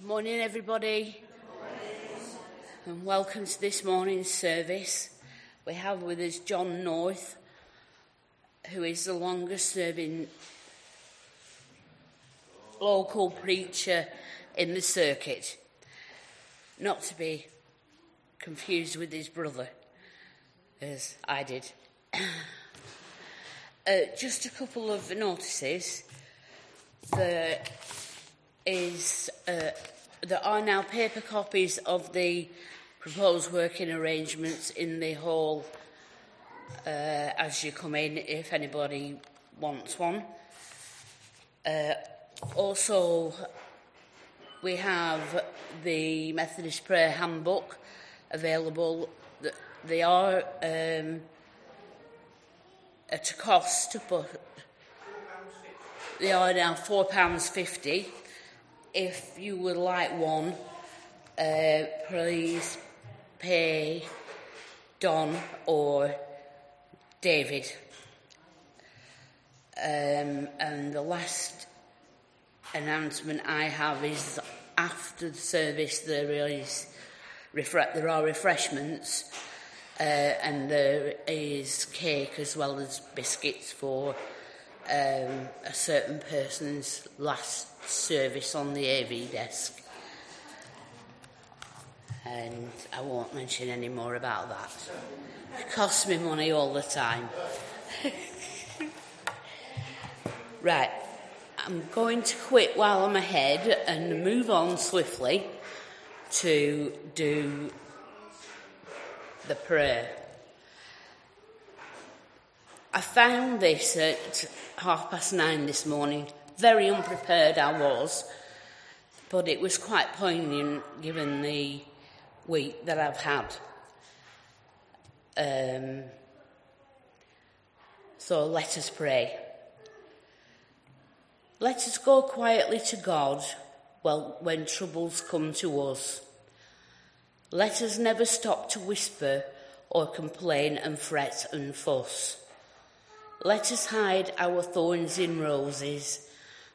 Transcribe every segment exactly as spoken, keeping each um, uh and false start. Morning, everybody, morning. And welcome to this morning's service. We have with us John North, who is the longest-serving local preacher in the circuit, not to be confused with his brother, as I did. uh, just a couple of notices. There is uh, there are now paper copies of the proposed working arrangements in the hall uh, as you come in, if anybody wants one. Uh, also, we have the Methodist Prayer Handbook available. They are um, at a cost, but they are now four pounds fifty. If you would like one, uh, please pay Don or David. Um, and the last announcement I have is after the service there is refre- there are refreshments uh, and there is cake as well as biscuits for Um, a certain person's last service on the A V desk, and I won't mention any more about that. It costs me money all the time. Right, I'm going to quit while I'm ahead and move on swiftly to do the prayer. I found this at half past nine this morning. Very unprepared I was, but it was quite poignant given the week that I've had. Um, so let us pray. Let us go quietly to God well, when troubles come to us. Let us never stop to whisper or complain and fret and fuss. Let us hide our thorns in roses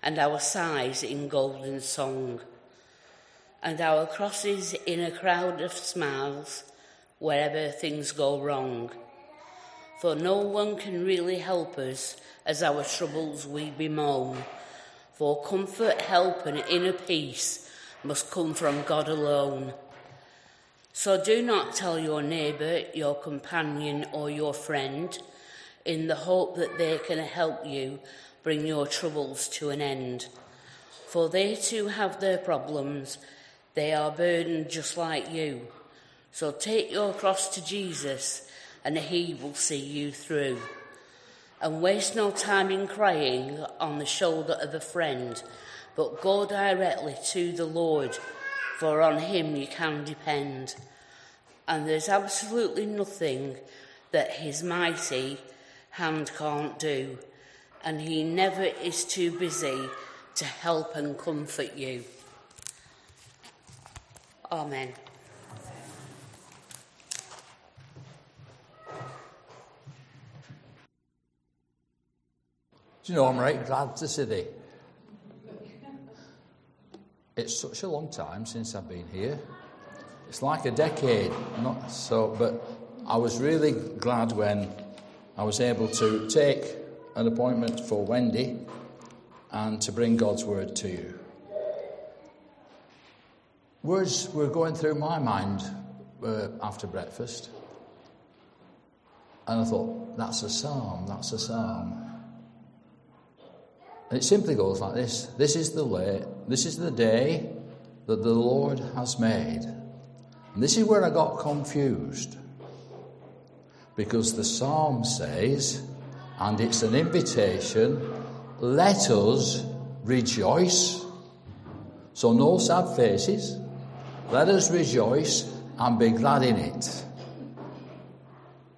and our sighs in golden song and our crosses in a crowd of smiles wherever things go wrong. For no one can really help us as our troubles we bemoan. For comfort, help and inner peace must come from God alone. So do not tell your neighbour, your companion or your friend, in the hope that they can help you bring your troubles to an end. For they too have their problems, they are burdened just like you. So take your cross to Jesus and he will see you through. And waste no time in crying on the shoulder of a friend, but go directly to the Lord, for on him you can depend. And there's absolutely nothing that his mighty hand can't do, and he never is too busy to help and comfort you. Amen. Do you know, I'm right glad to see thee. It's such a long time since I've been here. It's like a decade, not so, but I was really glad when I was able to take an appointment for Wendy and to bring God's word to you. Words were going through my mind uh, after breakfast, and I thought, that's a psalm, that's a psalm. And it simply goes like this: this is the lay, this is the day that the Lord has made. And this is where I got confused, because the psalm says, and it's an invitation, let us rejoice. So no sad faces. Let us rejoice and be glad in it.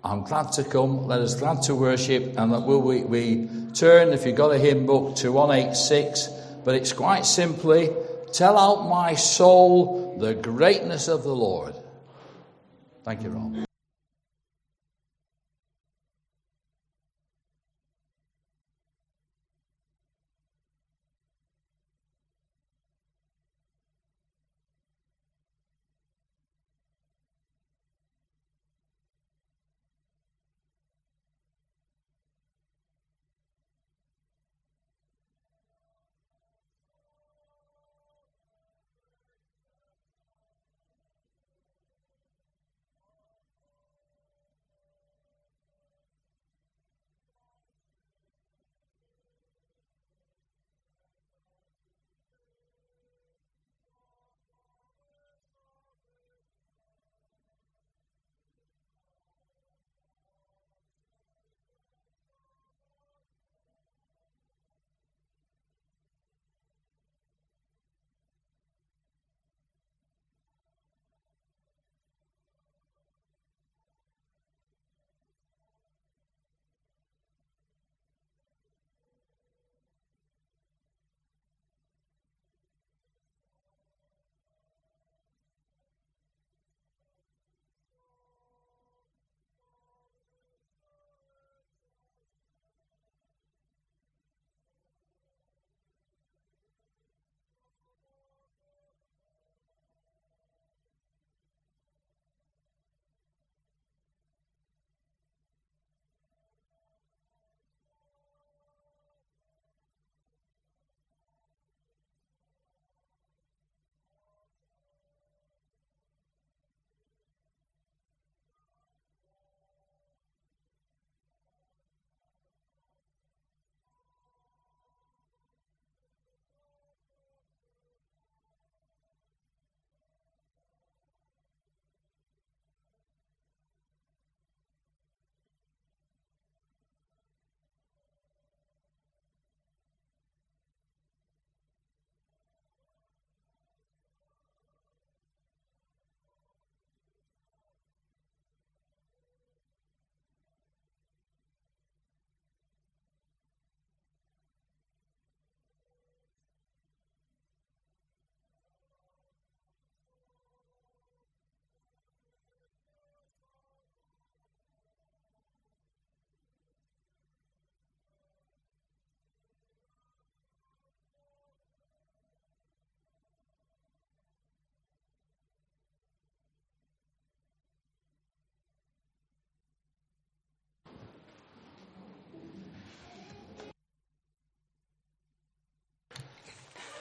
I'm glad to come. Let us glad to worship. And that will we, we turn, if you've got a hymn book, to one eighty-six. But it's quite simply, tell out my soul the greatness of the Lord. Thank you, Rob.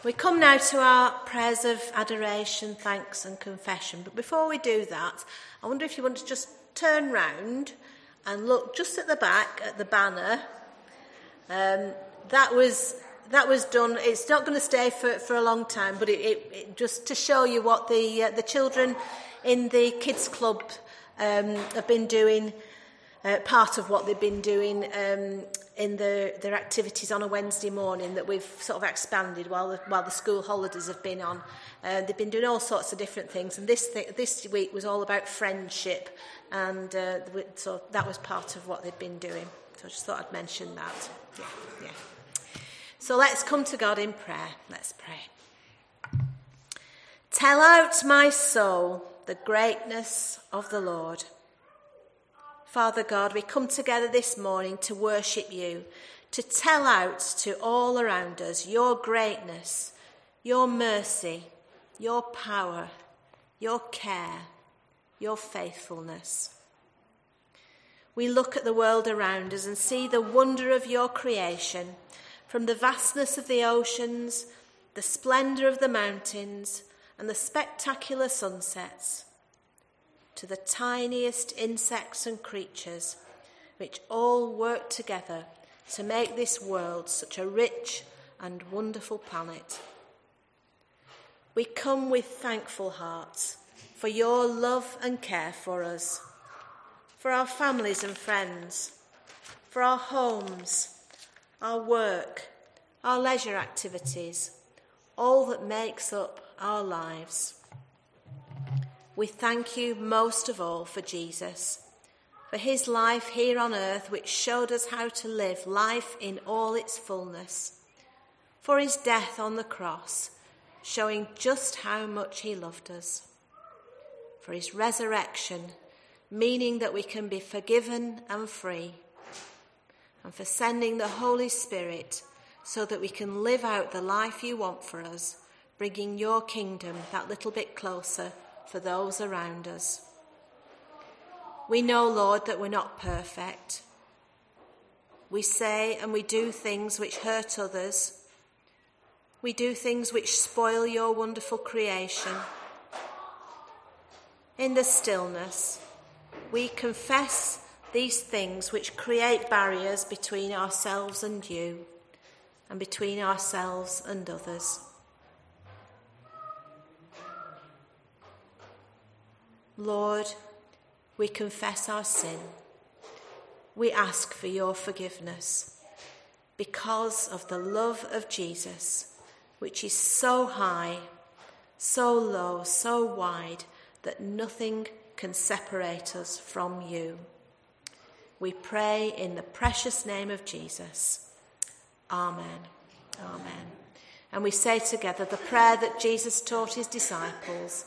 We come now to our prayers of adoration, thanks and confession. But before we do that, I wonder if you want to just turn round and look just at the back, at the banner. Um, that was that was done. It's not going to stay for, for a long time, but it, it, it just to show you what the uh, the children in the kids club um, have been doing. Uh, part of what they've been doing um, in the, their activities on a Wednesday morning that we've sort of expanded while the, while the school holidays have been on. Uh, they've been doing all sorts of different things, and this th- this week was all about friendship, and uh, so that was part of what they've been doing. So I just thought I'd mention that. Yeah, yeah. So let's come to God in prayer. Let's pray. Tell out my soul the greatness of the Lord. Father God, we come together this morning to worship you, to tell out to all around us your greatness, your mercy, your power, your care, your faithfulness. We look at the world around us and see the wonder of your creation, from the vastness of the oceans, the splendour of the mountains, and the spectacular sunsets, to the tiniest insects and creatures, which all work together to make this world such a rich and wonderful planet. We come with thankful hearts for your love and care for us, for our families and friends, for our homes, our work, our leisure activities, all that makes up our lives. We thank you most of all for Jesus, for his life here on earth, which showed us how to live life in all its fullness, for his death on the cross, showing just how much he loved us, for his resurrection, meaning that we can be forgiven and free, and for sending the Holy Spirit so that we can live out the life you want for us, bringing your kingdom that little bit closer for those around us. We know, Lord, that we're not perfect. We say and we do things which hurt others. We do things which spoil your wonderful creation. In the stillness, we confess these things which create barriers between ourselves and you, and between ourselves and others. Lord, we confess our sin. We ask for your forgiveness because of the love of Jesus, which is so high, so low, so wide that nothing can separate us from you. We pray in the precious name of Jesus. Amen. Amen. Amen. And we say together the prayer that Jesus taught his disciples.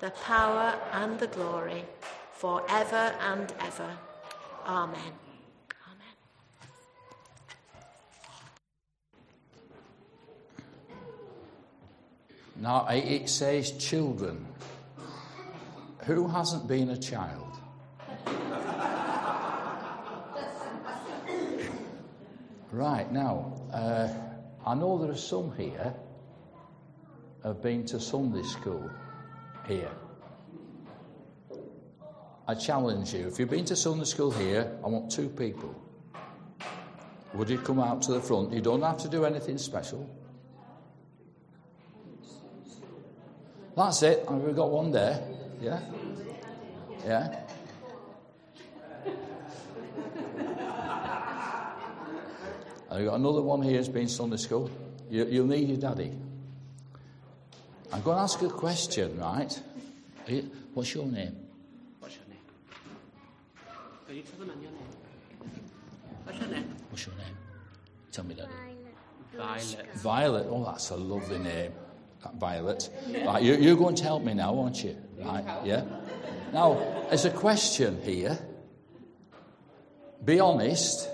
the power and the glory, forever and ever. Amen. Amen. Now it says children. Who hasn't been a child? Right, now, uh, I know there are some here have been to Sunday school. Here, I challenge you, if you've been to Sunday school here, I want two people. Would you come out to the front? You don't have to do anything special. That's it. We've got one there. Yeah? Yeah? And we've got another one here who's been Sunday school. You, you'll need your daddy. I'm going to ask a question, right? Are you, what's your name? What's your name? Can you tell the man your name? What's your name? What's your name? Tell me, Daddy. Violet. Violet. Oh, that's a lovely name. That Violet. Right, you, you're going to help me now, aren't you? Right, yeah. Now, as a question here, be honest,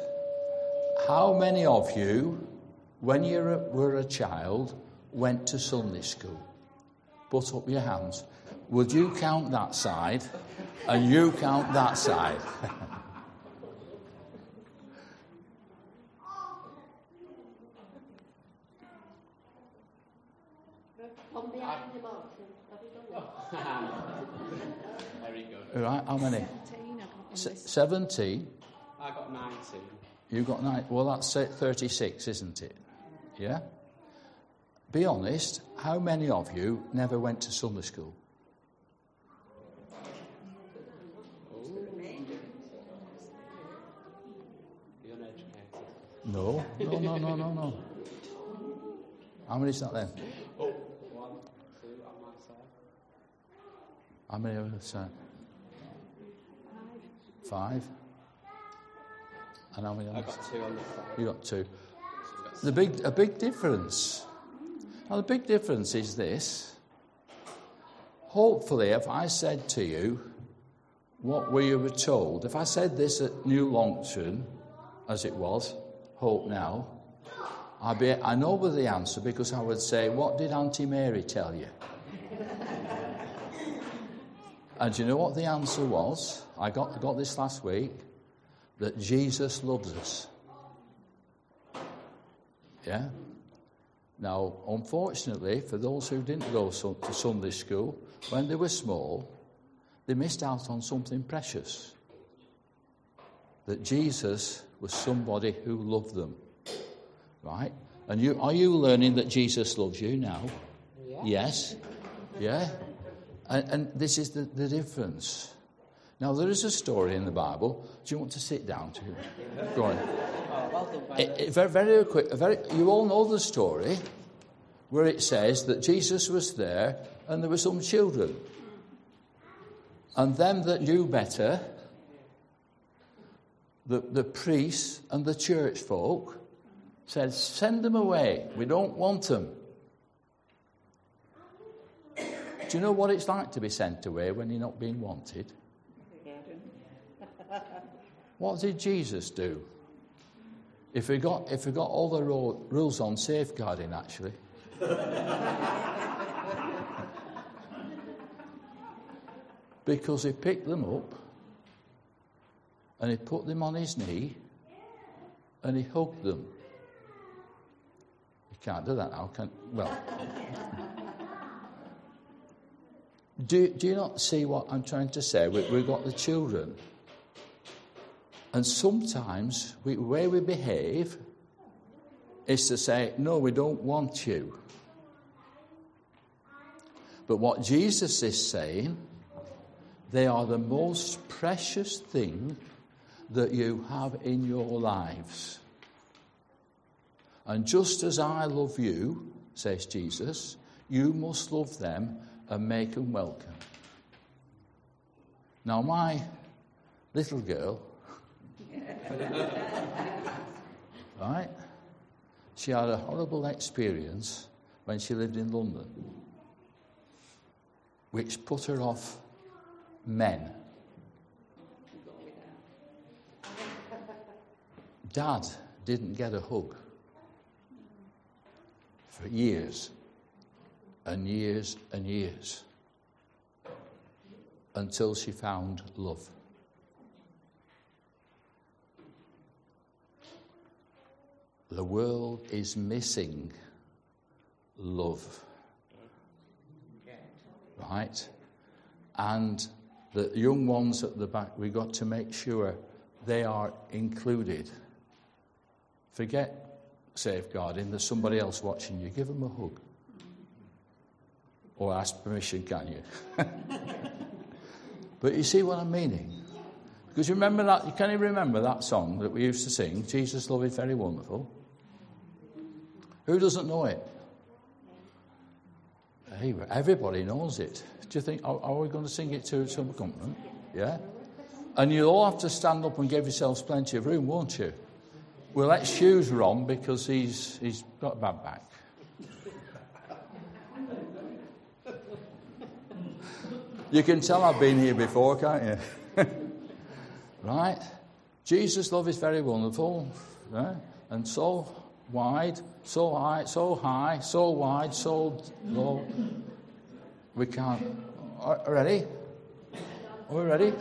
how many of you, when you were a child, went to Sunday school? Put up your hands. Would you count that side, and you count that side? From behind the mountain. Have you done that? There you go. Right, how many? Seventeen. S- Seventeen. I got nineteen. You got nine. Well, that's thirty-six, isn't it? Yeah? Be honest, how many of you never went to Sunday school? Ooh. You're uneducated. No, no, no, no, no, no. How many is that then? Oh, one, two on my side. How many on the side? Five. Five? And how many on I got two on the side. You got two. The big, a big difference. Now, the big difference is this. Hopefully, if I said to you what we were told, if I said this at New Longton, as it was, Hope Now, I'd be, I know with the answer because I would say, what did Auntie Mary tell you? And do you know what the answer was? I got, got this last week. That Jesus loves us. Yeah? Now, unfortunately, for those who didn't go to Sunday school, when they were small, they missed out on something precious. That Jesus was somebody who loved them. Right? And you are you learning that Jesus loves you now? Yeah. Yes? Yeah? And, and this is the, the difference. Now, there is a story in the Bible. Do you want to sit down to it? Go on. Oh, well done, it, it, very, very quick. Very, you all know the story where it says that Jesus was there and there were some children. And them that knew better, the, the priests and the church folk, said, send them away. We don't want them. Do you know what it's like to be sent away when you're not being wanted? What did Jesus do? If we got, if we got all the ro- rules on safeguarding, actually. Because he picked them up and he put them on his knee and he hugged them. You can't do that now, can well. do, do you not see what I'm trying to say? We, we've got the children. And sometimes the way we behave is to say, no, we don't want you. But what Jesus is saying, they are the most precious thing that you have in your lives. And just as I love you, says Jesus, you must love them and make them welcome. Now, my little girl, right? She had a horrible experience when she lived in London, which put her off men. Dad didn't get a hug for years and years and years until she found love. The world is missing love, right? And the young ones at the back, we got to make sure they are included. Forget safeguarding, there's somebody else watching you. Give them a hug. Or ask permission, can you? But you see what I'm meaning? Because you remember that, can you remember that song that we used to sing, Jesus Love is Very Wonderful? Who doesn't know it? Hey, everybody knows it. Do you think, are, are we going to sing it to some company? Yeah? And you'll all have to stand up and give yourselves plenty of room, won't you? Well, let's choose Ron because he's he's got a bad back. You can tell I've been here before, can't you? Right? Jesus' love is very wonderful, yeah? And so wide, so high, so high, so wide, so low. We can't. Are, are ready? Are we ready?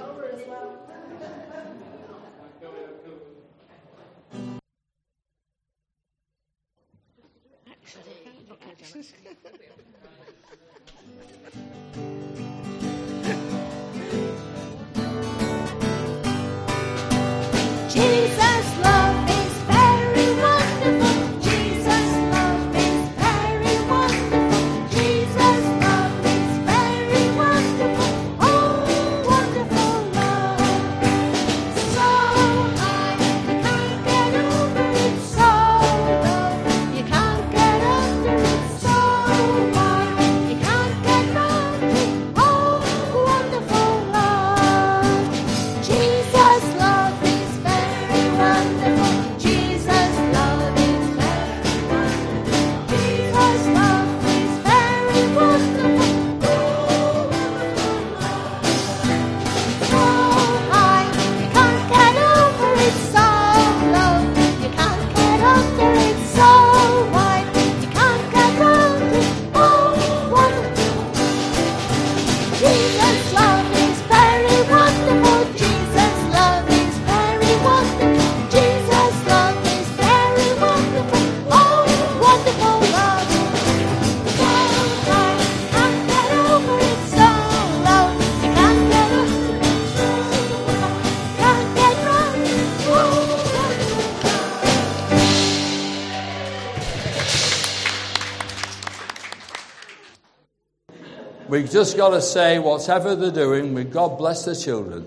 We've just got to say, whatever they're doing, may God bless the children.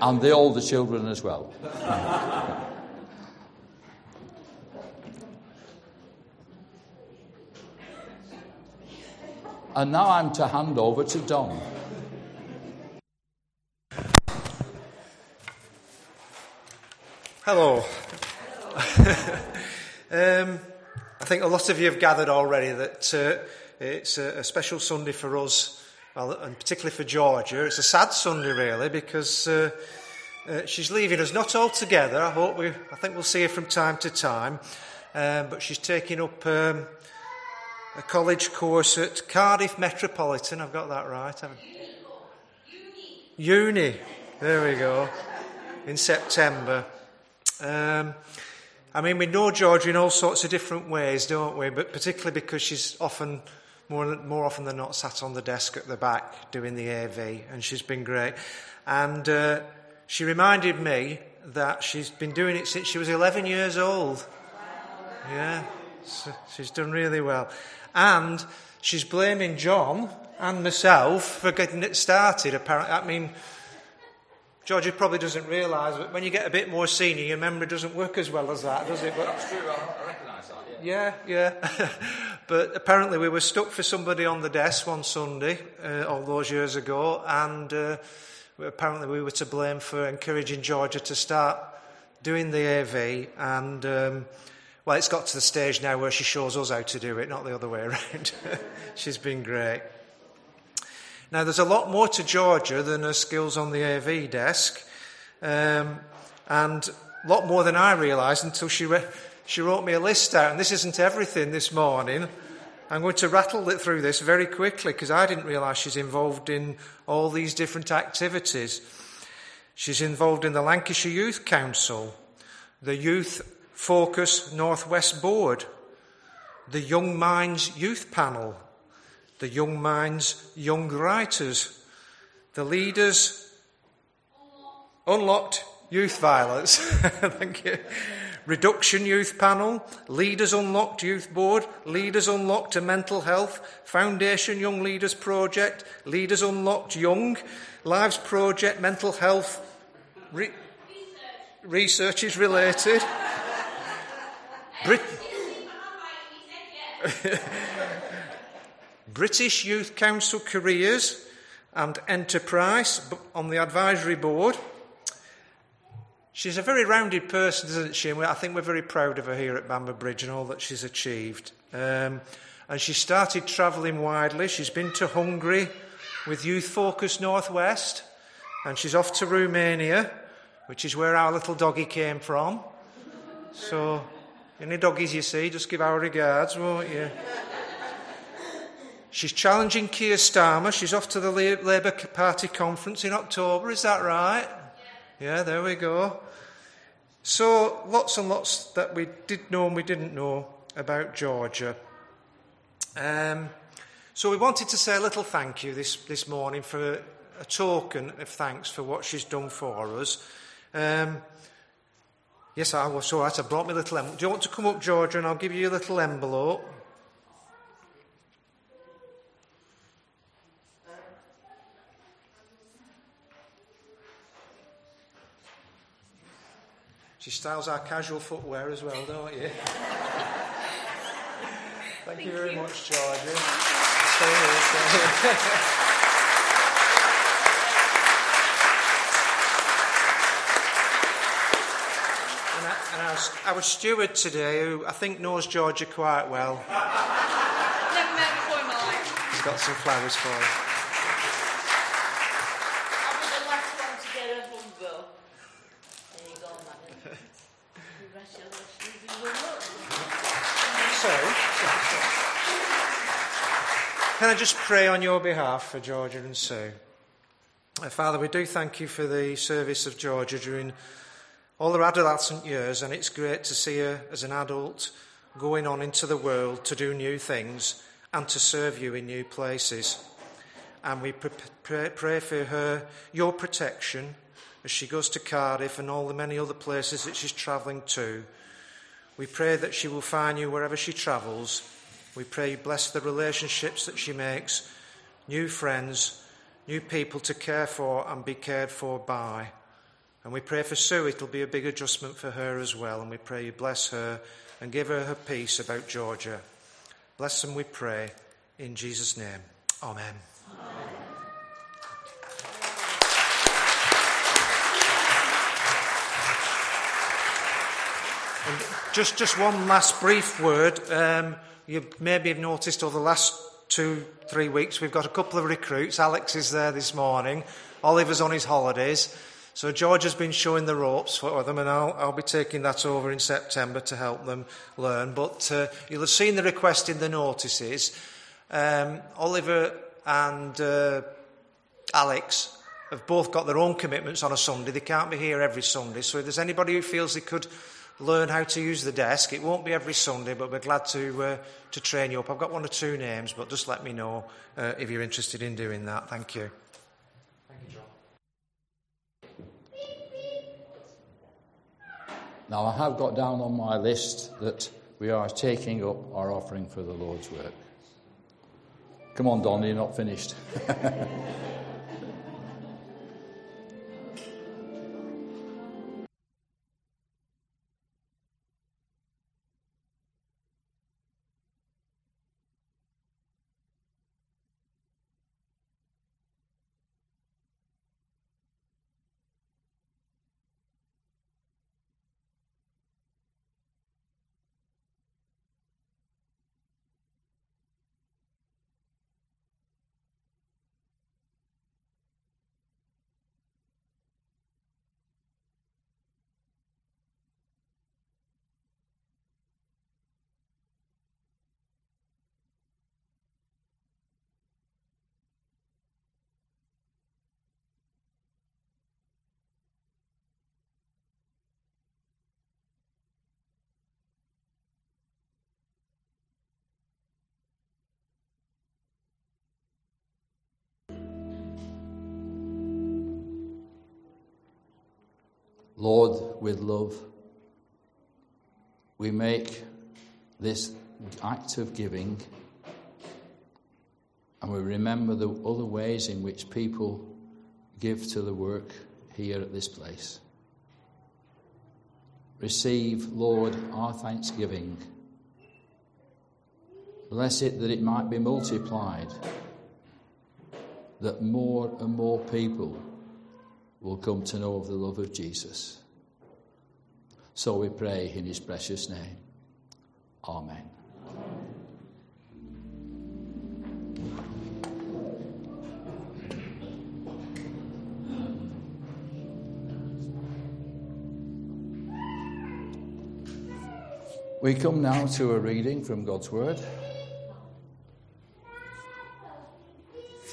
And the older children as well. And now I'm to hand over to Don. Hello. um, I think a lot of you have gathered already that... Uh, It's a, a special Sunday for us, well, and particularly for Georgia. It's a sad Sunday, really, because uh, uh, she's leaving us, not altogether. I hope we, I think we'll see her from time to time, um, but she's taking up um, a college course at Cardiff Metropolitan. I've got that right, haven't I? Uni. Uni. There we go. In September. Um, I mean, we know Georgia in all sorts of different ways, don't we? But particularly because she's often... More, more often than not, sat on the desk at the back doing the A V, and she's been great. And uh, she reminded me that she's been doing it since she was eleven years old. Yeah, so she's done really well. And she's blaming John and myself for getting it started, apparently. I mean, Georgia probably doesn't realise, but when you get a bit more senior, your memory doesn't work as well as that, does it? But that's true, I recognise that, yeah. Yeah, yeah. But apparently we were stuck for somebody on the desk one Sunday, uh, all those years ago, and uh, apparently we were to blame for encouraging Georgia to start doing the A V, and, um, well, it's got to the stage now where she shows us how to do it, not the other way around. She's been great. Now, there's a lot more to Georgia than her skills on the A V desk, um, and a lot more than I realised until she re- she wrote me a list out, and this isn't everything this morning. I'm going to rattle it through this very quickly because I didn't realise she's involved in all these different activities. She's involved in the Lancashire Youth Council, the Youth Focus Northwest Board, the Young Minds Youth Panel, the Young Minds Young Writers, the Leaders Unlocked Youth Violence, thank you, Reduction Youth Panel, Leaders Unlocked Youth Board, Leaders Unlocked to Mental Health, Foundation Young Leaders Project, Leaders Unlocked Young Lives Project, Mental Health re- Research is related. Brit- British Youth Council Careers and Enterprise on the Advisory Board, She's a very rounded person, isn't she? And I think we're very proud of her here at Bamber Bridge and all that she's achieved. Um, and she started travelling widely. She's been to Hungary with Youth Focus Northwest, and she's off to Romania, which is where our little doggy came from. So, any doggies you see, just give our regards, won't you? She's challenging Keir Starmer. She's off to the Labour Party conference in October. Is that right? Yeah, there we go. So lots and lots that we did know and we didn't know about Georgia. Um, so we wanted to say a little thank you this, this morning for a, a token of thanks for what she's done for us. Um, yes, I was all right. I brought my little envelope. Do you want to come up, Georgia, and I'll give you a little envelope? She styles our casual footwear as well, don't you? Thank, Thank you very you. much, Georgia. Stay here, stay here. and I, and our, our steward today, who I think knows Georgia quite well. Never met before in my life. He's got some flowers for you. Can I just pray on your behalf for Georgia and Sue? Father, we do thank you for the service of Georgia during all her adolescent years, and it's great to see her as an adult going on into the world to do new things and to serve you in new places. And we pray for her, your protection, as she goes to Cardiff and all the many other places that she's travelling to. We pray that she will find you wherever she travels. We pray you bless the relationships that she makes, new friends, new people to care for and be cared for by. And we pray for Sue, it'll be a big adjustment for her as well. And we pray you bless her and give her her peace about Georgia. Bless them, we pray, in Jesus' name. Amen. Amen. And just, just one last brief word. Um, You maybe have noticed over the last two, three weeks, we've got a couple of recruits. Alex is there this morning. Oliver's on his holidays. So George has been showing the ropes for them, and I'll, I'll be taking that over in September to help them learn. But uh, you'll have seen the request in the notices. Um, Oliver and uh, Alex have both got their own commitments on a Sunday. They can't be here every Sunday. So if there's anybody who feels they could learn how to use the desk. It won't be every Sunday, but we're glad to uh, to train you up. I've got one or two names, but just let me know uh, if you're interested in doing that. Thank you. Thank you, John. Now, I have got down on my list that we are taking up our offering for the Lord's work. Come on, Don, you're not finished. Lord, with love, we make this act of giving, and we remember the other ways in which people give to the work here at this place. Receive, Lord, our thanksgiving. Bless it that it might be multiplied, that more and more people will come to know of the love of Jesus. So we pray in his precious name. Amen. We come now to a reading from God's Word.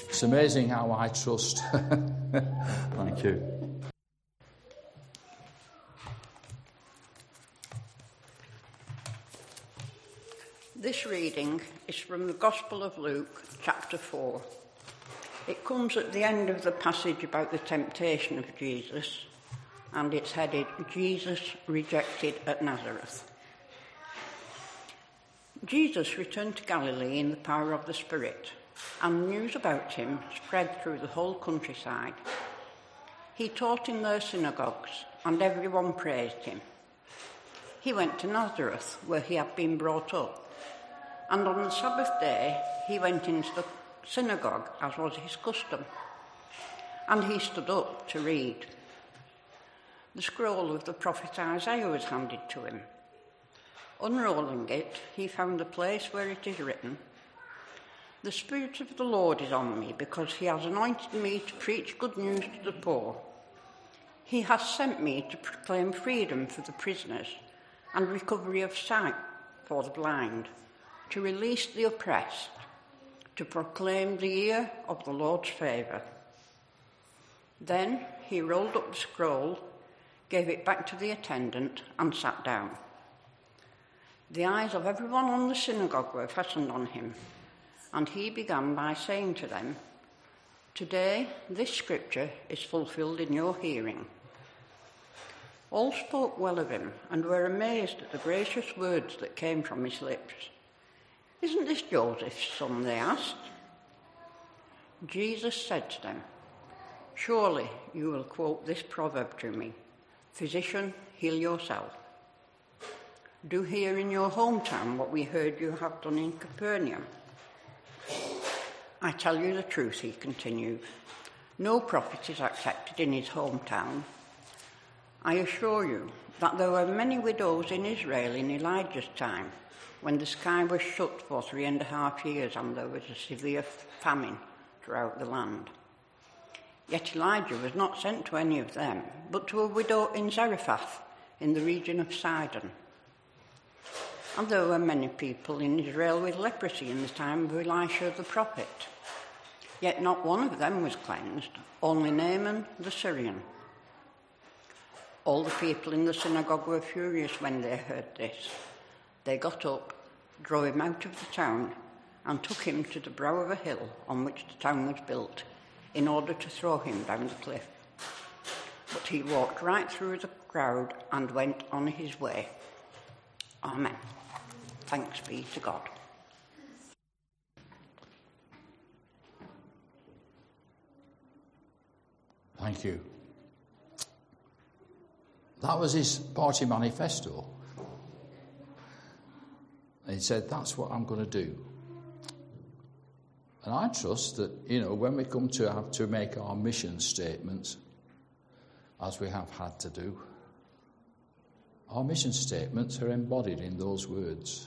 It's amazing how I trust. Thank you. This reading is from the Gospel of Luke, chapter four. It comes at the end of the passage about the temptation of Jesus, and it's headed, Jesus Rejected at Nazareth. Jesus returned to Galilee in the power of the Spirit, and news about him spread through the whole countryside. He taught in their synagogues, and everyone praised him. He went to Nazareth, where he had been brought up, and on the Sabbath day he went into the synagogue, as was his custom, and he stood up to read. The scroll of the prophet Isaiah was handed to him. Unrolling it, he found the place where it is written, "The Spirit of the Lord is on me, because he has anointed me to preach good news to the poor. He has sent me to proclaim freedom for the prisoners and recovery of sight for the blind, to release the oppressed, to proclaim the year of the Lord's favour." Then he rolled up the scroll, gave it back to the attendant, and sat down. The eyes of everyone on the synagogue were fastened on him, and he began by saying to them, "Today this scripture is fulfilled in your hearing." All spoke well of him and were amazed at the gracious words that came from his lips. "Isn't this Joseph's son?" they asked. Jesus said to them, "Surely you will quote this proverb to me, 'Physician, heal yourself.' Do here in your hometown what we heard you have done in Capernaum." "I tell you the truth," he continued, "no prophet is accepted in his hometown. I assure you that there were many widows in Israel in Elijah's time, when the sky was shut for three and a half years and there was a severe famine throughout the land. Yet Elijah was not sent to any of them, but to a widow in Zarephath in the region of Sidon. And there were many people in Israel with leprosy in the time of Elisha the prophet. Yet not one of them was cleansed, only Naaman the Syrian." All the people in the synagogue were furious when they heard this. They got up, drove him out of the town, and took him to the brow of a hill on which the town was built, in order to throw him down the cliff. But he walked right through the crowd and went on his way. Amen. Thanks be to God. Thank you. That was his party manifesto. He said, "That's what I'm going to do." And I trust that, you know, when we come to have to make our mission statements, as we have had to do, our mission statements are embodied in those words.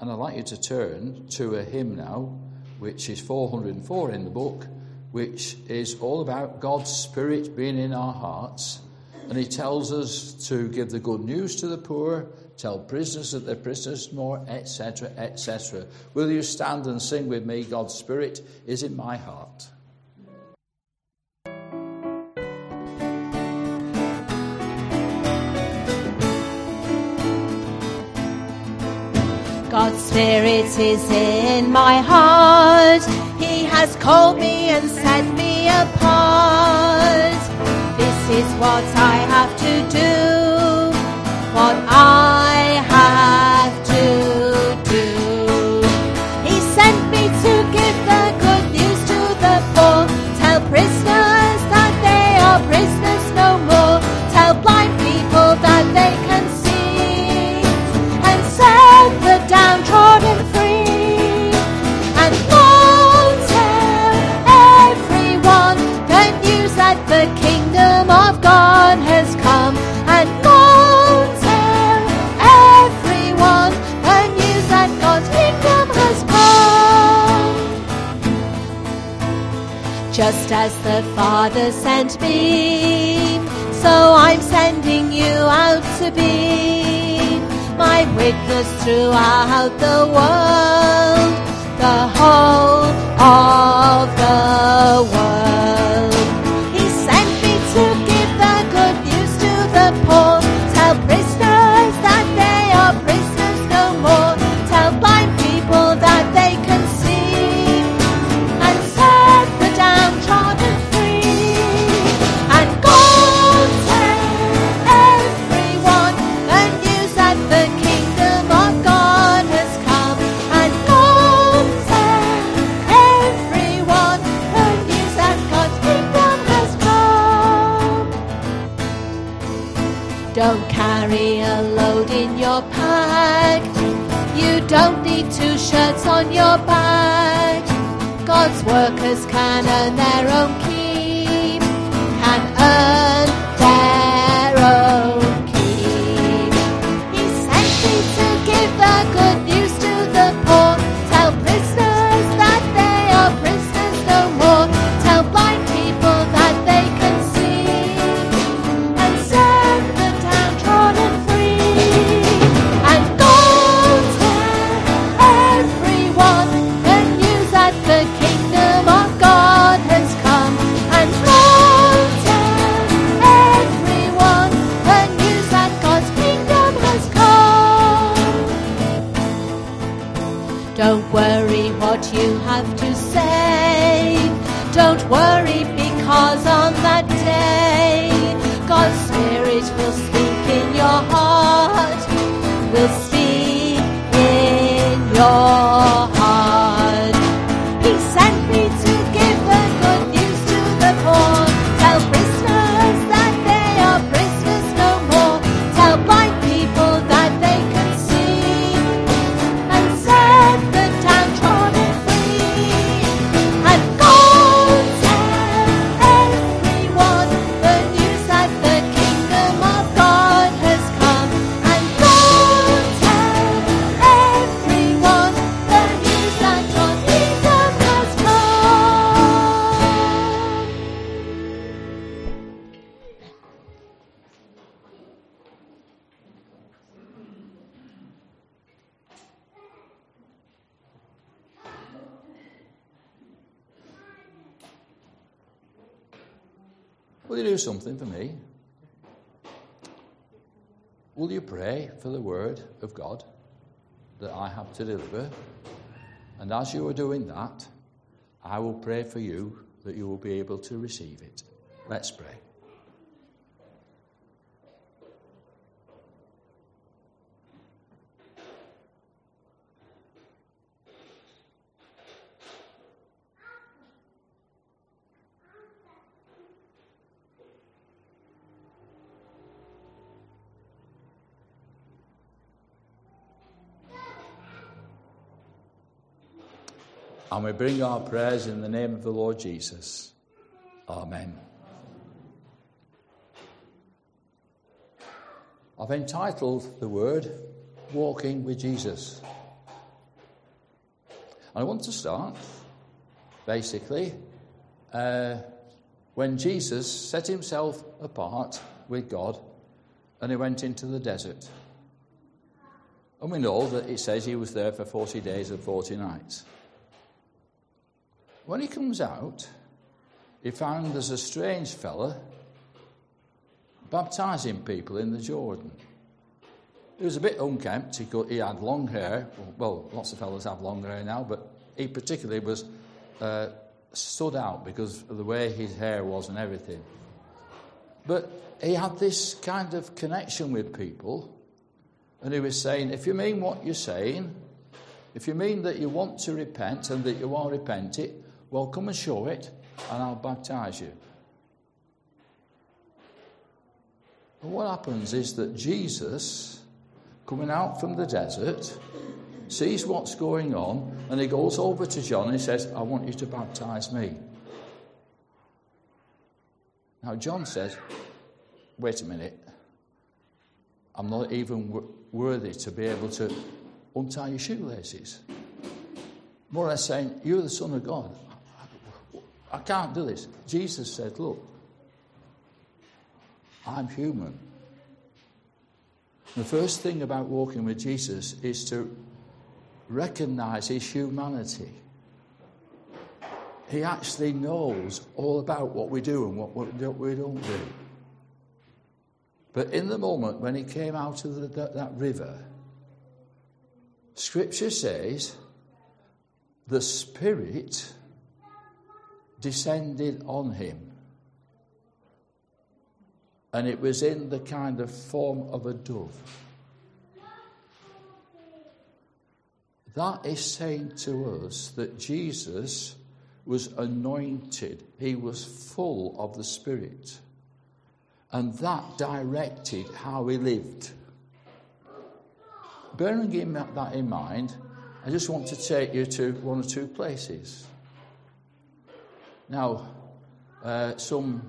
And I'd like you to turn to a hymn now, which is four hundred and four in the book, which is all about God's Spirit being in our hearts. And he tells us to give the good news to the poor, tell prisoners that they're prisoners more, et cetera, et cetera. Will you stand and sing with me, "God's Spirit is in my heart"? God's Spirit is in my heart. He has called me and set me apart. This is what I have to do, what I have to do. He sent me to give the good news to the poor, tell prisoners that they are prisoners no more, tell blind people that they can see, downtrodden free, and all tell everyone the news that the kingdom of God has come, and Just as the Father sent me, so I'm sending you out to be my witness throughout the world, the whole of the world. He sent me to give the good news to the poor, tell prisoners that they are prisoners no more, tell blind people that they can see, and set the downtrodden free. And go tell everyone the news that the kingdom of God has come. And go tell everyone the news that God's kingdom has come. Don't carry a load in your pack. You don't need two shirts on your back. God's workers can earn their own keep, can earn their own keep. He sent me to give the good news to the poor, tell prisoners that they are prisoners no more, tell blind people that they can see, and set the downtrodden free. And go tell everyone the news that the kingdom of God has come. And go tell everyone the news that God's kingdom has come. Don't worry what you have to say. Don't worry, because on that day God's Spirit will speak in your heart, will speak in your heart. He sent me to give the good news to the poor, tell prisoners that they are prisoners no more, tell blind people that they can see, and set the downtrodden free. And go tell everyone the news that the kingdom of God has come. And go tell everyone the news that God's kingdom has come. Will you do something for me? Will you pray for the word of God that I have to deliver? And as you are doing that, I will pray for you that you will be able to receive it. Let's pray. And we bring our prayers in the name of the Lord Jesus. Amen. I've entitled the word, Walking with Jesus. And I want to start, basically, uh, when Jesus set himself apart with God and he went into the desert. And we know that it says he was there for forty days and forty nights. When he comes out, he found there's a strange fella baptising people in the Jordan. He was a bit unkempt. He, could, he had long hair. Well, lots of fellas have long hair now, but he particularly was uh, stood out because of the way his hair was and everything. But he had this kind of connection with people, and he was saying, if you mean what you're saying, if you mean that you want to repent and that you are repentant, well, come and show it, and I'll baptise you. And what happens is that Jesus, coming out from the desert, sees what's going on, and he goes over to John and he says, I want you to baptise me. Now, John says, wait a minute, I'm not even w- worthy to be able to untie your shoelaces. More or less saying, you're the Son of God. I can't do this. Jesus said, look, I'm human. The first thing about walking with Jesus is to recognize his humanity. He actually knows all about what we do and what we don't do. But in the moment when he came out of the, that, that river, Scripture says the Spirit descended on him. And it was in the kind of form of a dove. That is saying to us that Jesus was anointed. He was full of the Spirit. And that directed how he lived. Bearing that in mind, I just want to take you to one or two places. Now, uh, some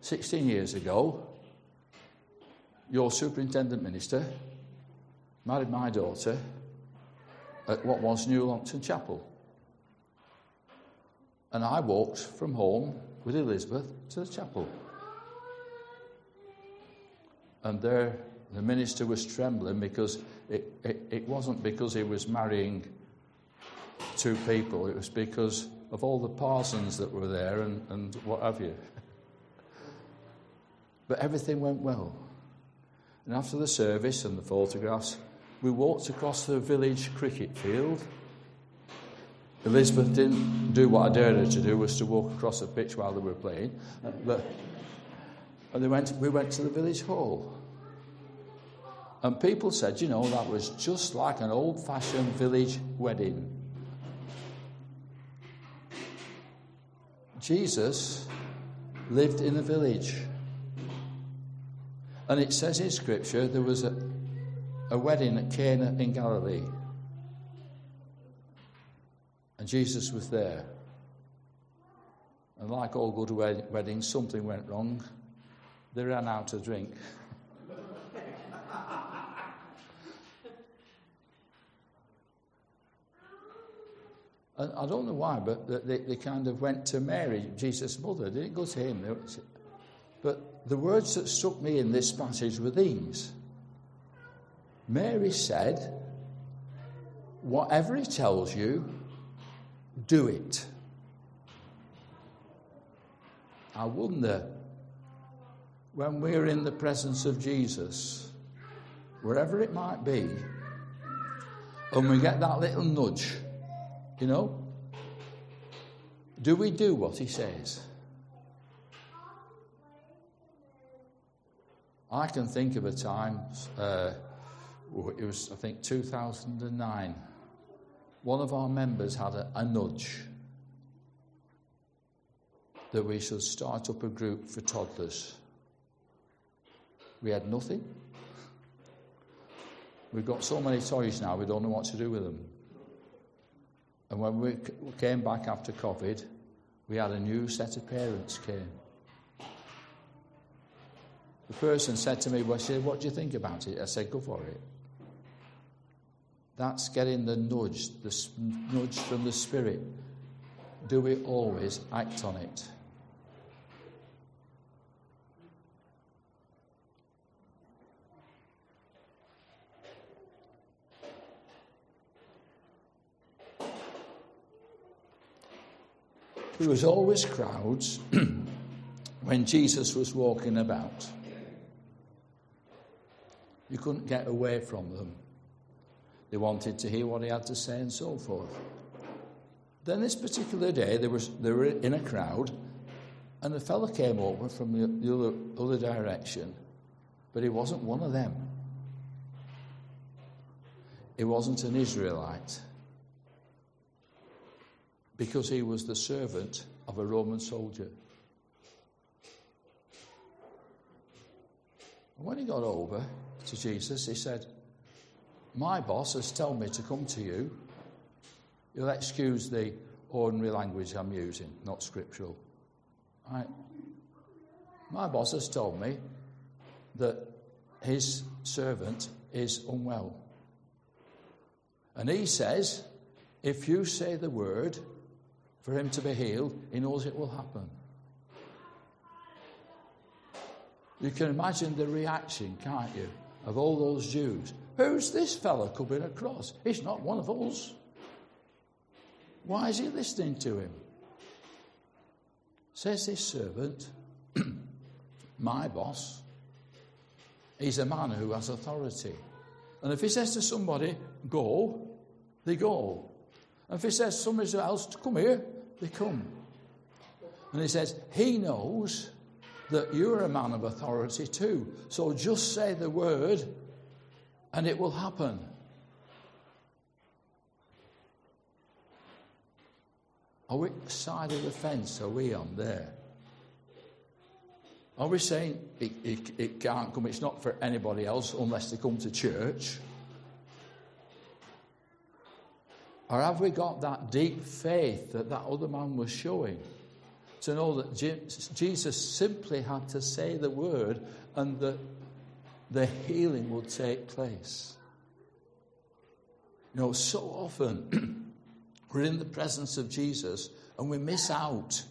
sixteen years ago, your superintendent minister married my daughter at what was New Longton Chapel. And I walked from home with Elizabeth to the chapel. And there the minister was trembling because it, it, it wasn't because he was marrying two people. It was because of all the parsons that were there and, and what have you. But everything went well. And after the service and the photographs, we walked across the village cricket field. Elizabeth didn't do what I dared her to do, was to walk across the pitch while they were playing. But, and they went, we went to the village hall. And people said, you know, that was just like an old-fashioned village wedding. Jesus lived in a village. And it says in Scripture there was a, a wedding at Cana in Galilee. And Jesus was there. And like all good wed- weddings, something went wrong. They ran out of drink. And I don't know why, but they, they kind of went to Mary, Jesus' mother. They didn't go to him. But the words that struck me in this passage were these. Mary said, whatever he tells you, do it. I wonder, when we're in the presence of Jesus, wherever it might be, and we get that little nudge, you know, do we do what he says? I can think of a time, uh, it was I think two thousand nine, one of our members had a, a nudge that we should start up a group for toddlers. We had nothing. We've got so many toys now we don't know what to do with them. And when we came back after COVID, we had a new set of parents came. The person said to me, well, she said, what do you think about it? I said, go for it. That's getting the nudge, the nudge from the Spirit. Do we always act on it? There was always crowds when Jesus was walking about. You couldn't get away from them. They wanted to hear what he had to say and so forth. Then this particular day, there was, they were in a crowd, and a fellow came over from the, the other, other direction, but he wasn't one of them. He wasn't an Israelite, because he was the servant of a Roman soldier. And when he got over to Jesus, he said, my boss has told me to come to you. You'll excuse the ordinary language I'm using, not scriptural. Right. My boss has told me that his servant is unwell. And he says, if you say the word, for him to be healed, he knows it will happen. You can imagine the reaction, can't you, of all those Jews. Who's this fella coming across? He's not one of us. Why is he listening to him? Says this servant, my boss, he's a man who has authority. And if he says to somebody, go, they go. And if he says to somebody else, come here, they come. And he says, he knows that you're a man of authority too. So just say the word and it will happen. Are we side of the fence? Are we on there? Are we saying it, it, it can't come, it's not for anybody else unless they come to church? Or have we got that deep faith that that other man was showing? To know that Jesus simply had to say the word and that the healing would take place. You know, so often we're in the presence of Jesus and we miss out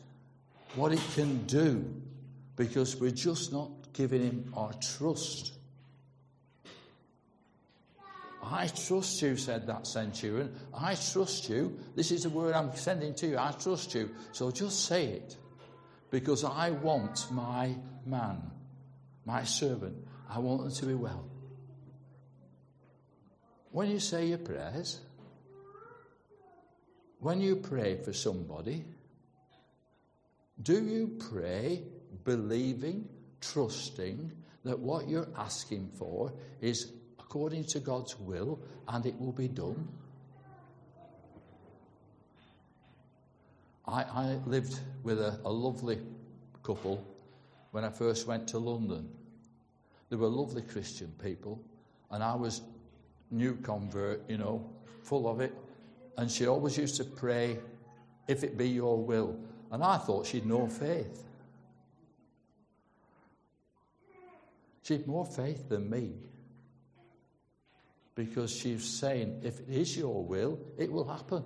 what he can do because we're just not giving him our trust. I trust you, said that centurion. I trust you. This is the word I'm sending to you. I trust you. So just say it. Because I want my man, my servant, I want them to be well. When you say your prayers, when you pray for somebody, do you pray believing, trusting that what you're asking for is according to God's will, and it will be done? I, I lived with a, a lovely couple when I first went to London. They were lovely Christian people, and I was new convert, you know, full of it. And she always used to pray, if it be your will. And I thought she'd no faith. She'd more faith than me. Because she's saying, if it is your will, it will happen.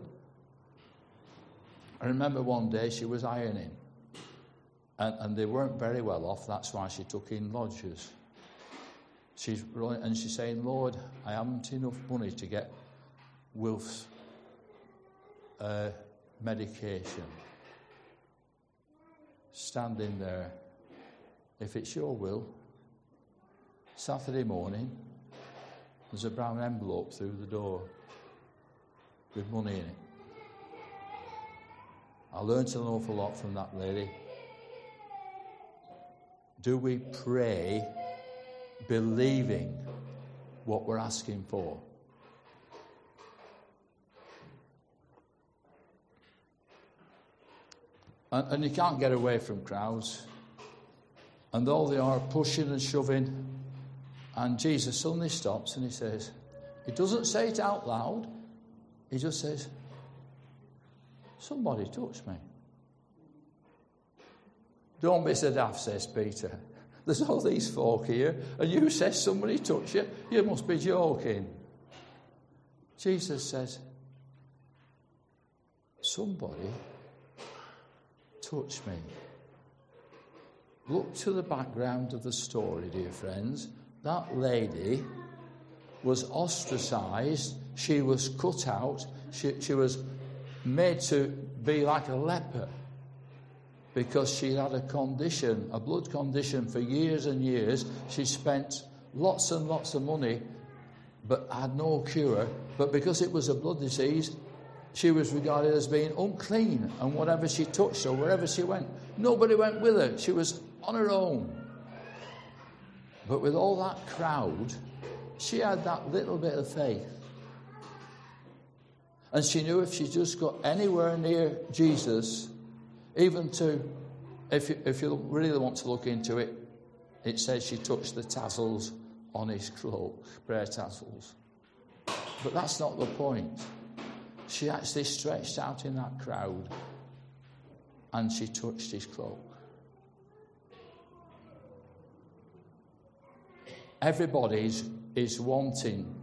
I remember one day she was ironing. And, and they weren't very well off. That's why she took in lodgers. She's running, and she's saying, Lord, I haven't enough money to get Wilf's uh, medication. Standing there. If it's your will. Saturday morning. There's a brown envelope through the door with money in it. I learned an awful lot from that lady. Do we pray believing what we're asking for? And, and you can't get away from crowds. And though they are pushing and shoving, and Jesus suddenly stops and he says, he doesn't say it out loud, he just says, somebody touched me. Don't be so daft, says Peter. There's all these folk here, and you say somebody touched you, you must be joking. Jesus says, somebody touched me. Look to the background of the story, dear friends. That lady was ostracized, she was cut out, she, she was made to be like a leper because she had a condition, a blood condition for years and years. She spent lots and lots of money but had no cure. But because it was a blood disease, she was regarded as being unclean, and whatever she touched or wherever she went, nobody went with her. She was on her own. But with all that crowd, she had that little bit of faith. And she knew if she just got anywhere near Jesus, even to, if you, if you really want to look into it, it says she touched the tassels on his cloak, prayer tassels. But that's not the point. She actually stretched out in that crowd and she touched his cloak. Everybody is, is wanting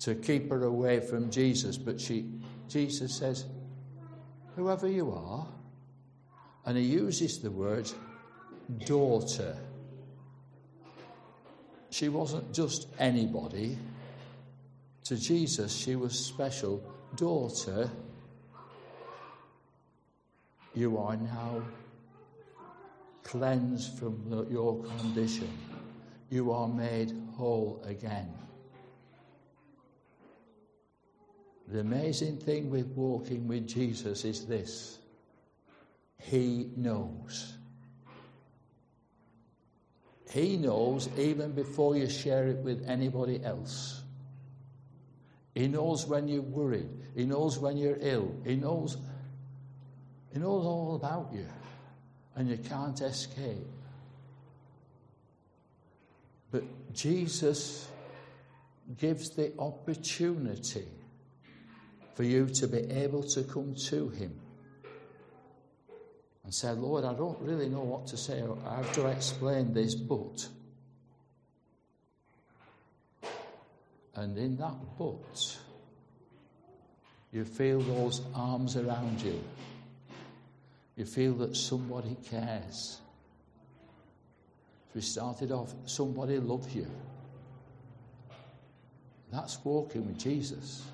to keep her away from Jesus, but she, Jesus says, whoever you are, and he uses the word daughter. She wasn't just anybody. To Jesus, she was special. Daughter, you are now cleansed from the, your condition. You are made whole again. The amazing thing with walking with Jesus is this: he knows. He knows even before you share it with anybody else. He knows when you're worried. He knows when you're ill. He knows, he knows all about you, and you can't escape. But Jesus gives the opportunity for you to be able to come to him and say, Lord, I don't really know what to say after I explain this, but. And in that but, you feel those arms around you. You feel that somebody cares. As we started off, somebody loves you. That's walking with Jesus.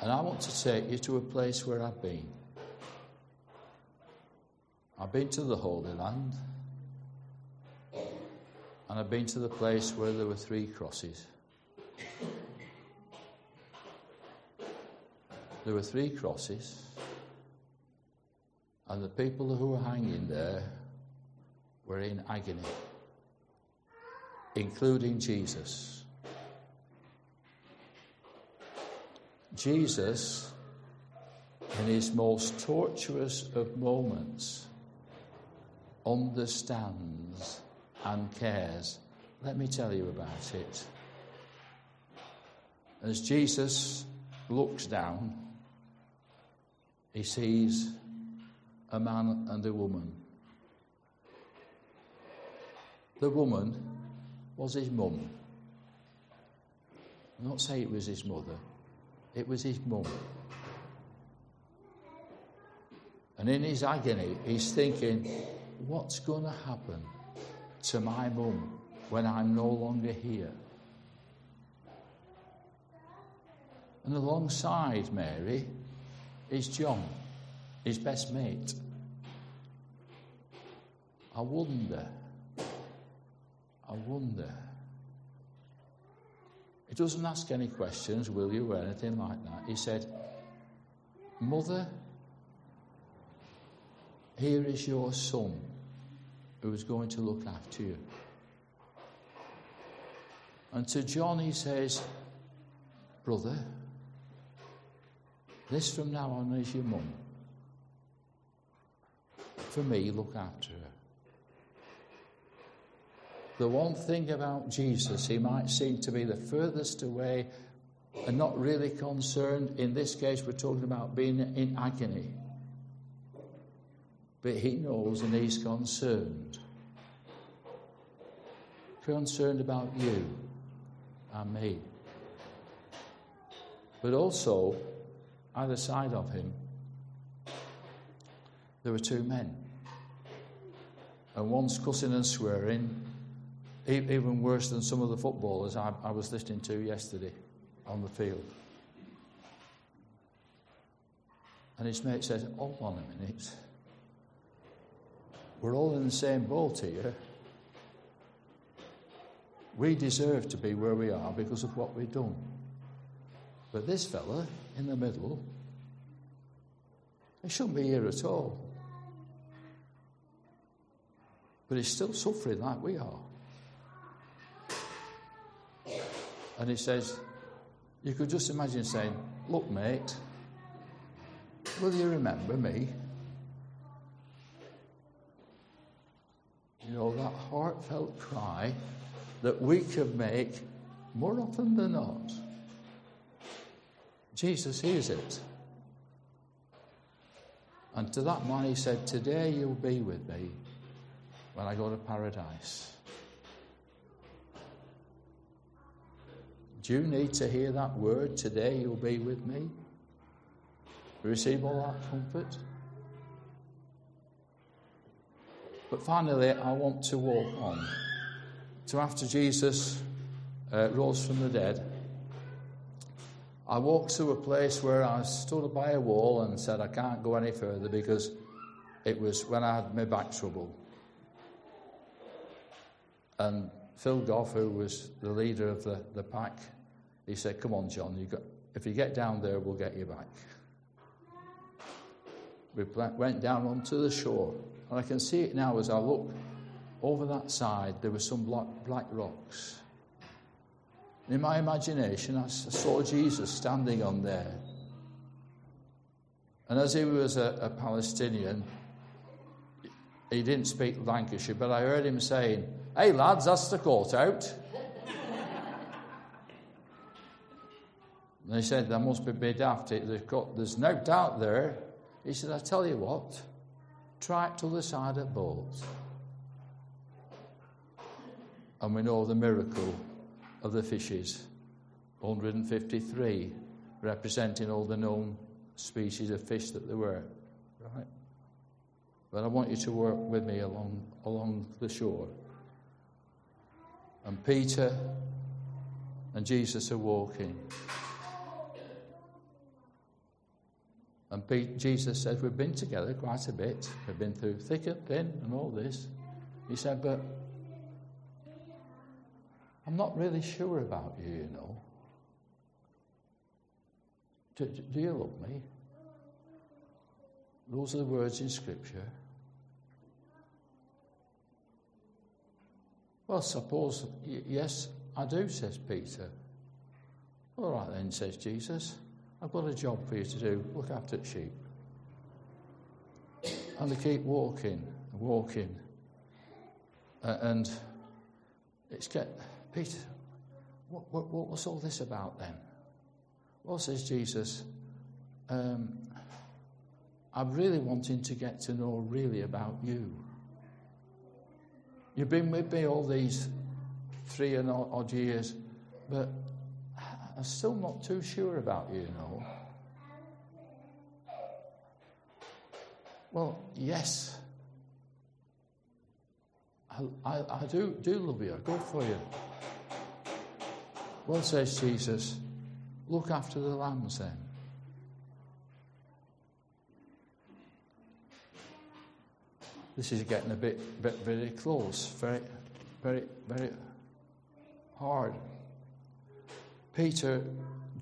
And I want to take you to a place where I've been. I've been to the Holy Land. And I've been to the place where there were three crosses. There were three crosses. And the people who were hanging there were in agony, including Jesus. Jesus, in his most tortuous of moments, understands and cares. Let me tell you about it. As Jesus looks down, he sees a man and a woman. The woman was his mum. I'm not saying it was his mother. It was his mum. And in his agony, he's thinking, what's going to happen to my mum when I'm no longer here? And alongside Mary is John, his best mate. I wonder, I wonder. He doesn't ask any questions, will you, or anything like that. He said, Mother, here is your son who is going to look after you. And to John he says, Brother, this from now on is your mum. For me, look after her. The one thing about Jesus, he might seem to be the furthest away and not really concerned. In this case, we're talking about being in agony. But he knows and he's concerned. Concerned about you and me. But also, either side of him, there were two men. And one's cussing and swearing, even worse than some of the footballers I, I was listening to yesterday on the field. And his mate says, hold on a minute. We're all in the same boat here. We deserve to be where we are because of what we've done. But this fella in the middle, he shouldn't be here at all. But he's still suffering like we are. And he says, you could just imagine saying, look, mate, will you remember me? You know, that heartfelt cry that we could make more often than not. Jesus hears it. And to that man he said, today you'll be with me when I go to paradise. Do you need to hear that word today? You'll be with me. Receive all that comfort. But finally, I want to walk on to after Jesus uh, rose from the dead. I walked to a place where I stood by a wall and said I can't go any further because it was when I had my back trouble. And Phil Goff, who was the leader of the, the pack, he said, come on, John, you got, if you get down there, we'll get you back. We went down onto the shore, and I can see it now as I look over that side, there were some black, black rocks. In my imagination, I saw Jesus standing on there. And as he was a, a Palestinian, he didn't speak Lancashire, but I heard him saying, hey, lads, that's the court out. And he said, there must be bit daft. There's no doubt there. He said, I tell you what, try it to the side of boats. And we know the miracle of the fishes, one hundred fifty-three, representing all the known species of fish that there were. Right? But I want you to work with me along along the shore. And Peter and Jesus are walking. And Pete, Jesus said, we've been together quite a bit. We've been through thick and thin and all this. He said, but I'm not really sure about you, you know. Do, do you love me? Those are the words in Scripture. Well, suppose, yes, I do, says Peter. All right then, says Jesus. I've got a job for you to do. Look after the sheep. And they keep walking, walking. Uh, and it's get... Peter, what, what, what was all this about then? Well, says Jesus, um, I'm really wanting to get to know really about you. You've been with me all these three and odd years, but I'm still not too sure about you, you know. Well, yes, I, I, I do, do love you. I go for you. Well, says Jesus, look after the lambs then. This is getting a bit, bit very close, very, very, very hard. Peter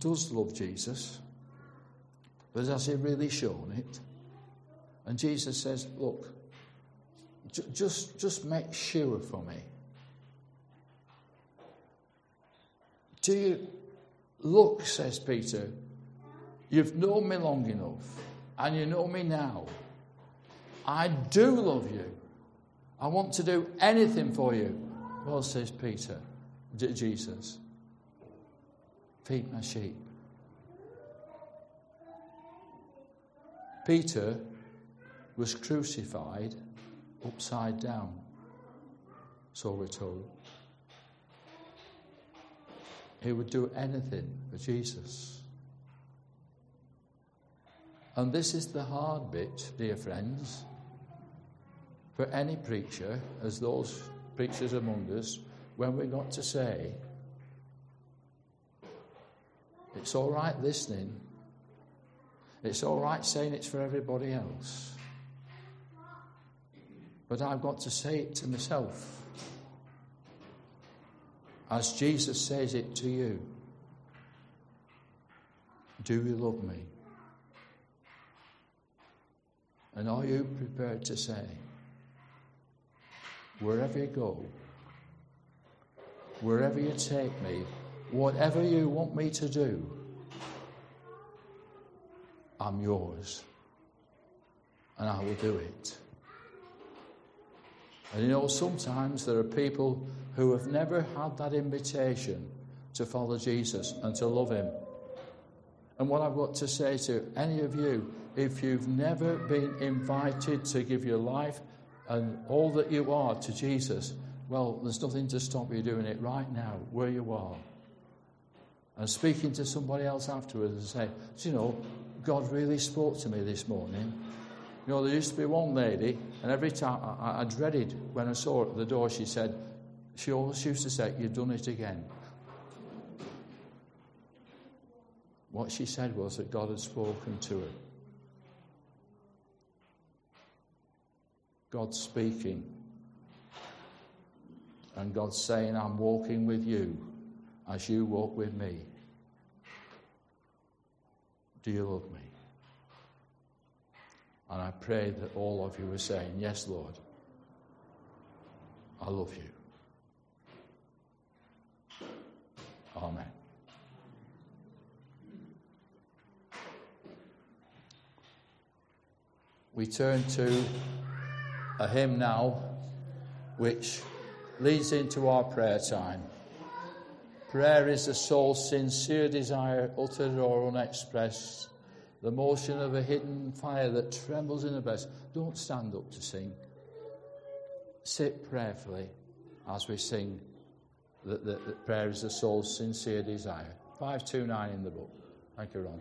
does love Jesus, but has he really shown it? And Jesus says, look, j- just, just make sure for me. Do you, look, says Peter, you've known me long enough, and you know me now. I do love you. I want to do anything for you. Well, says Peter, d- Jesus, feed my sheep. Peter was crucified upside down, so we're told. He would do anything for Jesus. And this is the hard bit, dear friends, for any preacher, as those preachers among us, when we got to say, it's all right listening, it's all right saying it's for everybody else, but I've got to say it to myself, as Jesus says it to you. Do you love me? And are you prepared to say, wherever you go, wherever you take me, whatever you want me to do, I'm yours, and I will do it. And you know, sometimes there are people who have never had that invitation to follow Jesus and to love him. And what I've got to say to any of you, if you've never been invited to give your life and all that you are to Jesus, well, there's nothing to stop you doing it right now, where you are. and speaking to somebody else afterwards and saying, do you know, God really spoke to me this morning. You know, there used to be one lady, and every time I, I dreaded when I saw her at the door, she said, she always used to say, you've done it again. What she said was that God had spoken to her. God's speaking. And God's saying, I'm walking with you as you walk with me. Do you love me? And I pray that all of you were saying, yes, Lord, I love you. Amen. We turn to a hymn now, which leads into our prayer time. Prayer is the soul's sincere desire, uttered or unexpressed, the motion of a hidden fire that trembles in the breast. Don't stand up to sing. Sit prayerfully as we sing that, that, that prayer is the soul's sincere desire. five two nine in the book. Thank you, Ron.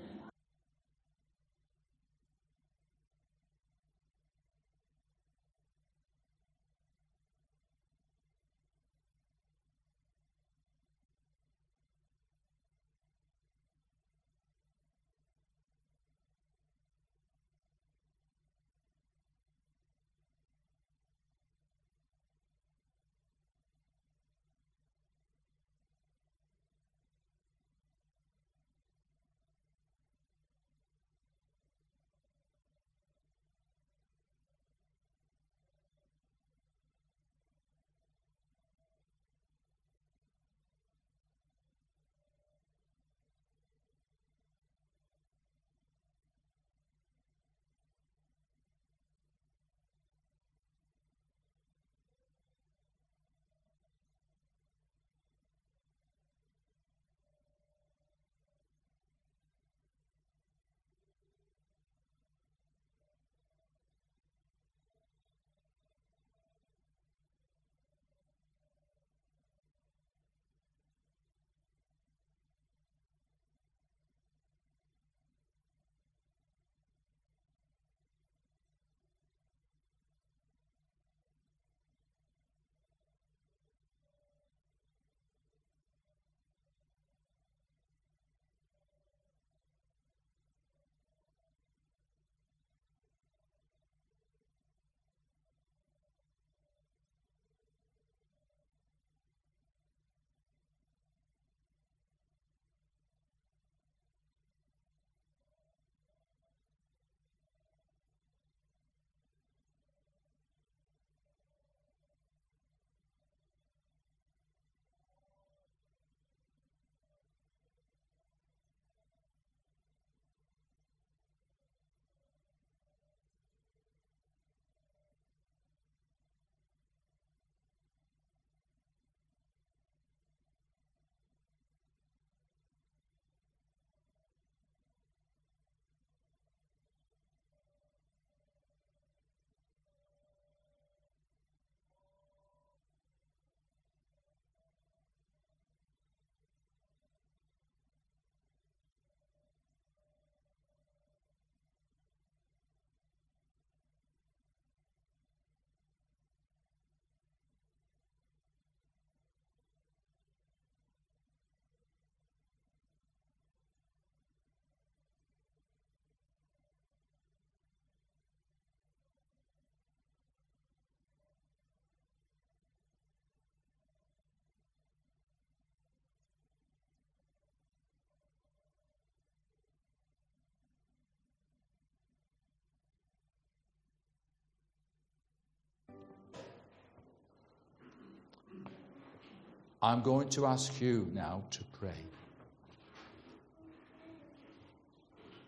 I'm going to ask you now to pray.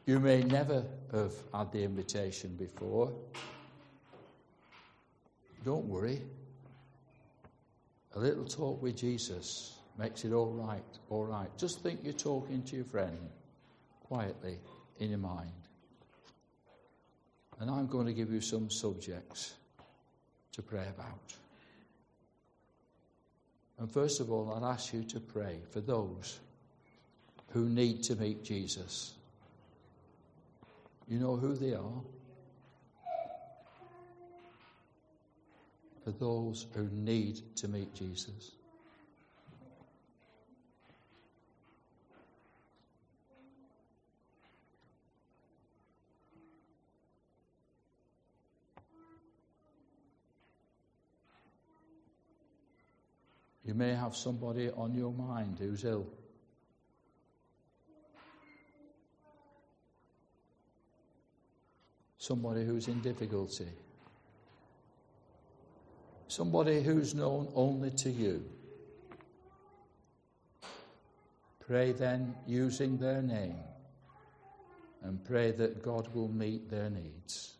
You may never have had the invitation before. Don't worry. A little talk with Jesus makes it all right, all right. Just think you're talking to your friend quietly in your mind. And I'm going to give you some subjects to pray about. And first of all, I'd ask you to pray for those who need to meet Jesus. You know who they are? For those who need to meet Jesus. You may have somebody on your mind who's ill. Somebody who's in difficulty. Somebody who's known only to you. Pray then using their name and pray that God will meet their needs.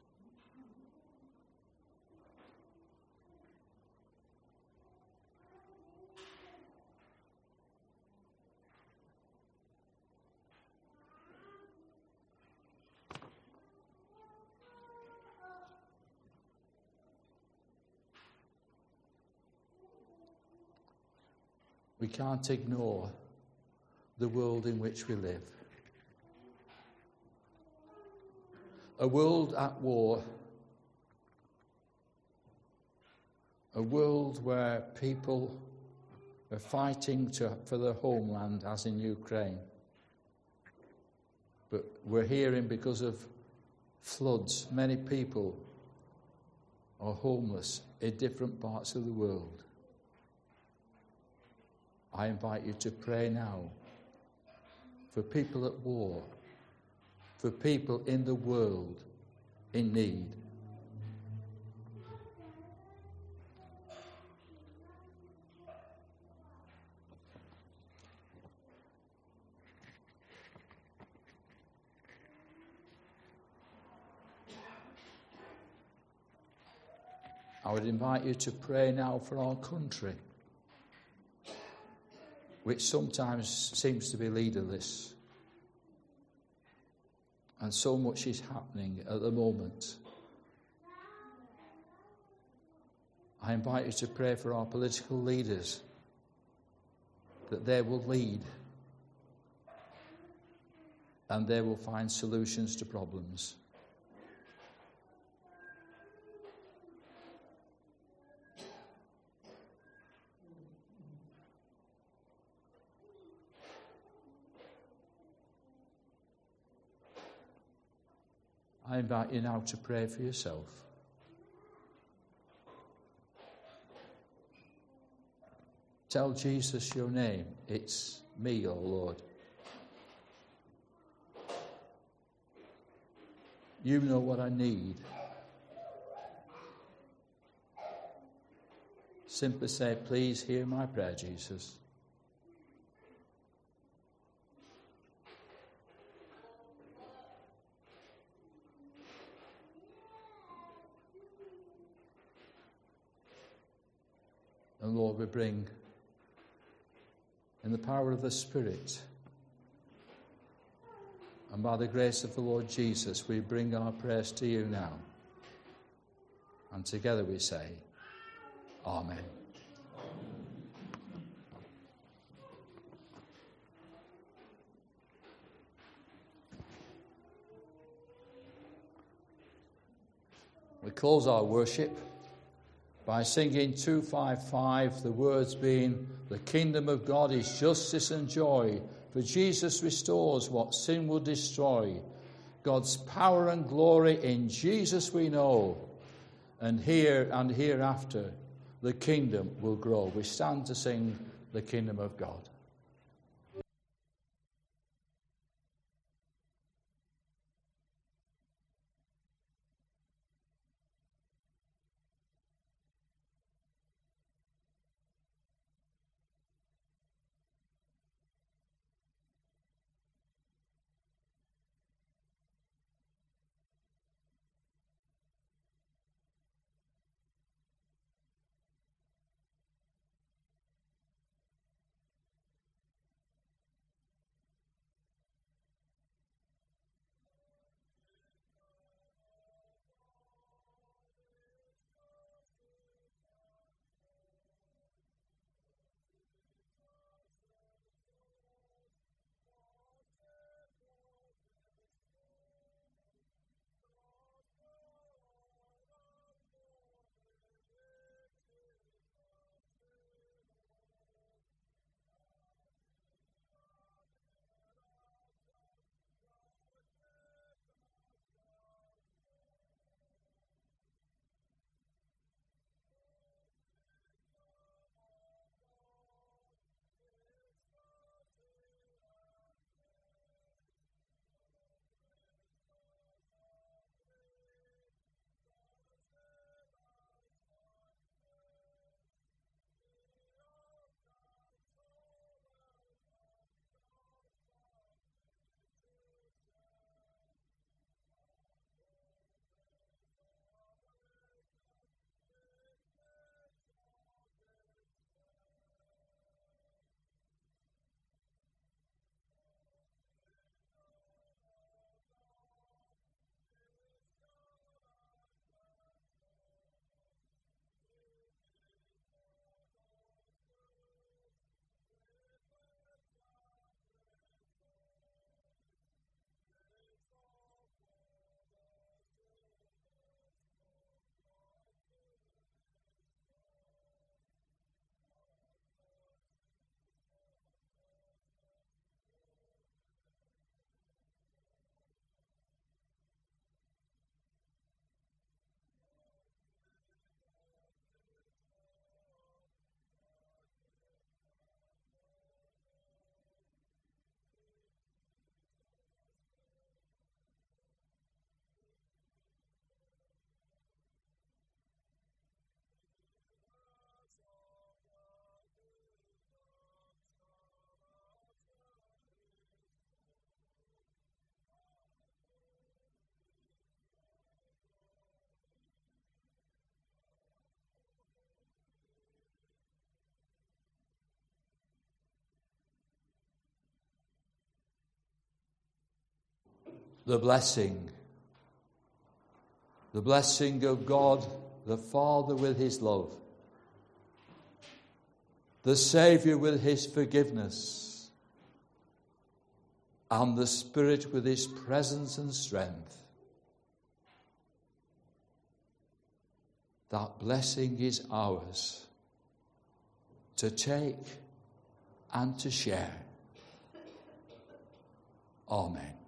We can't ignore the world in which we live. A world at war. A world where people are fighting to, for their homeland, as in Ukraine. But we're hearing because of floods, many people are homeless in different parts of the world. I invite you to pray now for people at war, for people in the world in need. I would invite you to pray now for our country, which sometimes seems to be leaderless. And so much is happening at the moment. I invite you to pray for our political leaders, that they will lead and they will find solutions to problems. I invite you now to pray for yourself. Tell Jesus your name. It's me, O Lord. You know what I need. Simply say, please hear my prayer, Jesus. And Lord, we bring in the power of the Spirit and by the grace of the Lord Jesus, we bring our prayers to you now. And together we say, Amen. We close our worship by singing two fifty-five, the words being, the kingdom of God is justice and joy, for Jesus restores what sin will destroy. God's power and glory in Jesus we know, and here and hereafter the kingdom will grow. We stand to sing the kingdom of God. the blessing. The blessing of God, the Father with his love. The Saviour with his forgiveness. And the Spirit with his presence and strength. That blessing is ours to take and to share. Amen.